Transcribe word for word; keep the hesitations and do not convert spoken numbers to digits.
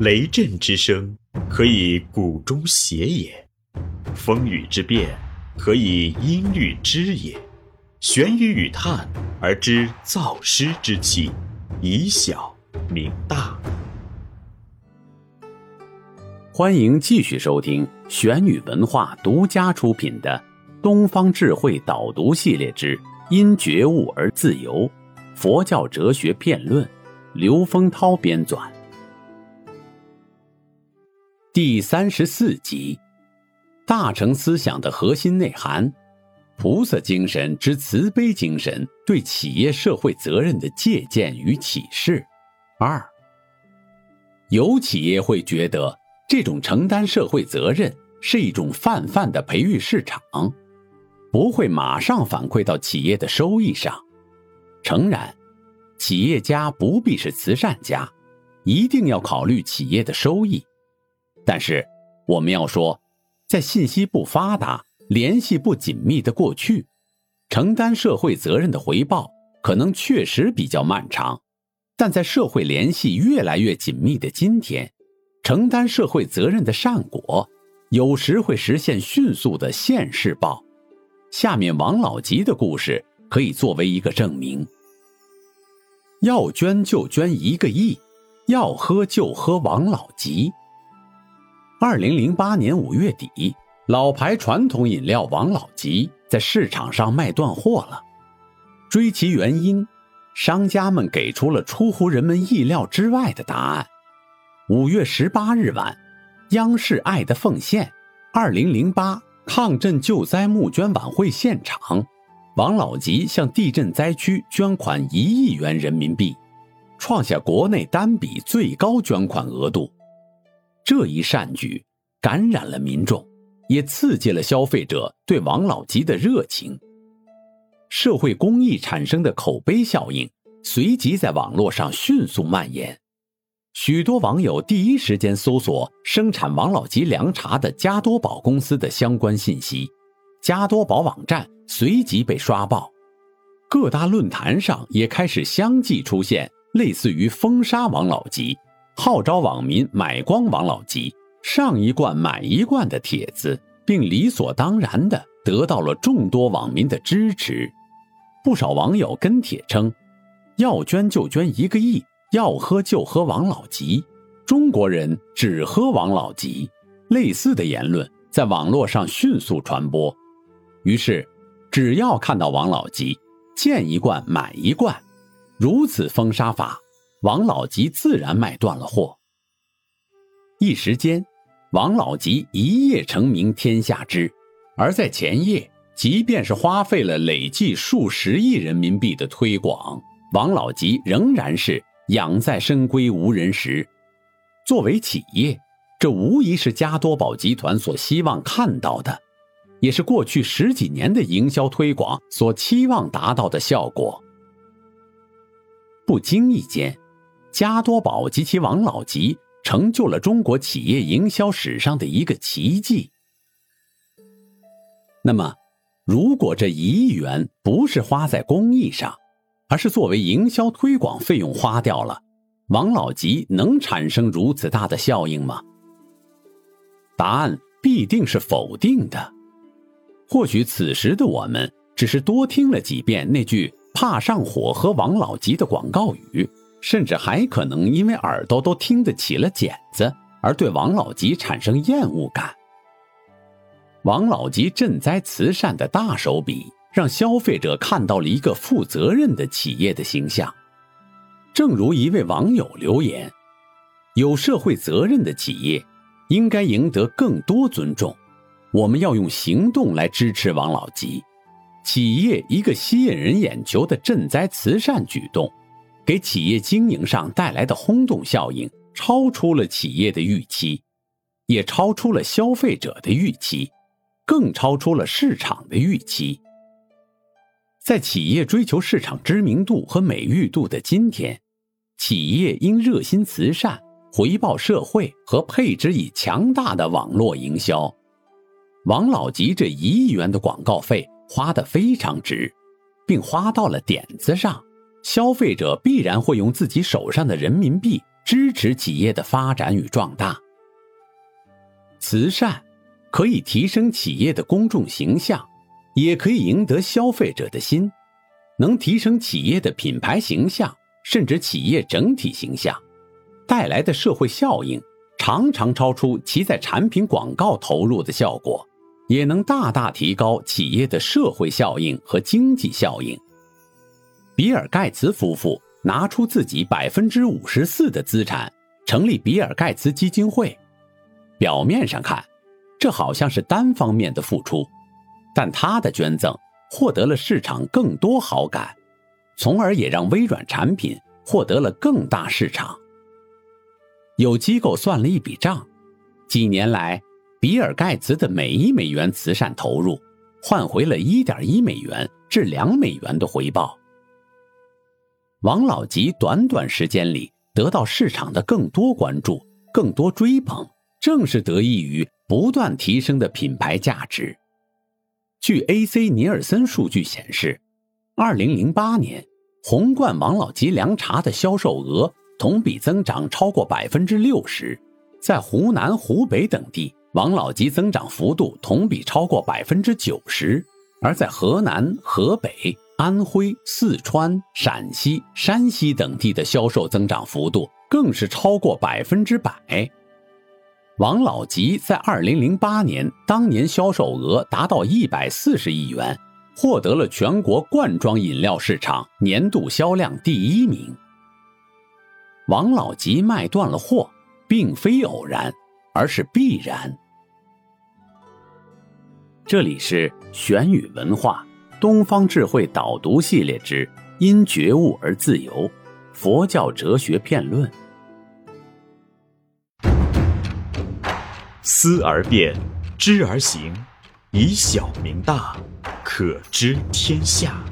雷震之声，可以鼓中谐也；风雨之变，可以音律之也。玄雨与叹，而知造湿之气，以小明大。欢迎继续收听玄宇文化独家出品的《东方智慧导读系列之因觉悟而自由：佛教哲学辩论》，刘丰涛编纂，第三十四集：大乘思想的核心内涵，菩萨精神之慈悲精神对企业社会责任的借鉴与启示。二，有企业会觉得这种承担社会责任是一种泛泛的培育市场，不会马上反馈到企业的收益上。诚然，企业家不必是慈善家，一定要考虑企业的收益。但是我们要说，在信息不发达、联系不紧密的过去，承担社会责任的回报可能确实比较漫长，但在社会联系越来越紧密的今天，承担社会责任的善果有时会实现迅速的现世报。下面王老吉的故事可以作为一个证明。要捐就捐一个亿，要喝就喝王老吉。二零零八年五月底，老牌传统饮料王老吉在市场上卖断货了。追其原因，商家们给出了出乎人们意料之外的答案。五月十八日晚，央视爱的奉献二零零八抗震救灾募捐晚会现场，王老吉向地震灾区捐款一亿元人民币，创下国内单笔最高捐款额度。这一善举感染了民众，也刺激了消费者对王老吉的热情。社会公益产生的口碑效应随即在网络上迅速蔓延。许多网友第一时间搜索生产王老吉凉茶的加多宝公司的相关信息，加多宝网站随即被刷爆，各大论坛上也开始相继出现类似于封杀王老吉、号召网民买光王老吉、上一罐买一罐的帖子，并理所当然地得到了众多网民的支持。不少网友跟帖称，要捐就捐一个亿，要喝就喝王老吉，中国人只喝王老吉，类似的言论在网络上迅速传播。于是只要看到王老吉，见一罐买一罐，如此封杀法，王老吉自然卖断了货。一时间，王老吉一夜成名天下知。而在前夜，即便是花费了累计数十亿人民币的推广，王老吉仍然是养在深闺无人识。作为企业，这无疑是加多宝集团所希望看到的，也是过去十几年的营销推广所期望达到的效果。不经意间，加多宝及其王老吉成就了中国企业营销史上的一个奇迹。那么，如果这一亿元不是花在公益上，而是作为营销推广费用花掉了，王老吉能产生如此大的效应吗？答案必定是否定的。或许此时的我们只是多听了几遍那句怕上火和王老吉的广告语，甚至还可能因为耳朵都听得起了茧子，而对王老吉产生厌恶感。王老吉赈灾慈善的大手笔让消费者看到了一个负责任的企业的形象。正如一位网友留言，有社会责任的企业应该赢得更多尊重，我们要用行动来支持王老吉。企业一个吸引人眼球的赈灾慈善举动，给企业经营上带来的轰动效应超出了企业的预期，也超出了消费者的预期，更超出了市场的预期。在企业追求市场知名度和美誉度的今天，企业应热心慈善、回报社会和配置以强大的网络营销。王老吉这一亿元的广告费花得非常值，并花到了点子上，消费者必然会用自己手上的人民币支持企业的发展与壮大。慈善可以提升企业的公众形象，也可以赢得消费者的心，能提升企业的品牌形象，甚至企业整体形象，带来的社会效应常常超出其在产品广告投入的效果，也能大大提高企业的社会效应和经济效应。比尔盖茨夫妇拿出自己 百分之五十四 的资产成立比尔盖茨基金会，表面上看这好像是单方面的付出，但他的捐赠获得了市场更多好感，从而也让微软产品获得了更大市场。有机构算了一笔账，几年来比尔盖茨的每一美元慈善投入换回了 一点一美元至两美元的回报。王老吉短短时间里得到市场的更多关注，更多追捧，正是得益于不断提升的品牌价值。据 A C 尼尔森数据显示，二零零八年红罐王老吉凉茶的销售额同比增长超过 百分之六十， 在湖南、湖北等地王老吉增长幅度同比超过 百分之九十， 而在河南、河北、安徽、四川、陕西、山西等地的销售增长幅度更是超过 百分之百。 王老吉在二零零八年当年销售额达到一百四十亿元，获得了全国罐装饮料市场年度销量第一名。王老吉卖断了货并非偶然，而是必然。这里是玄宇文化东方智慧导读系列之因觉悟而自由，佛教哲学辩论。思而变，知而行，以小明大，可知天下。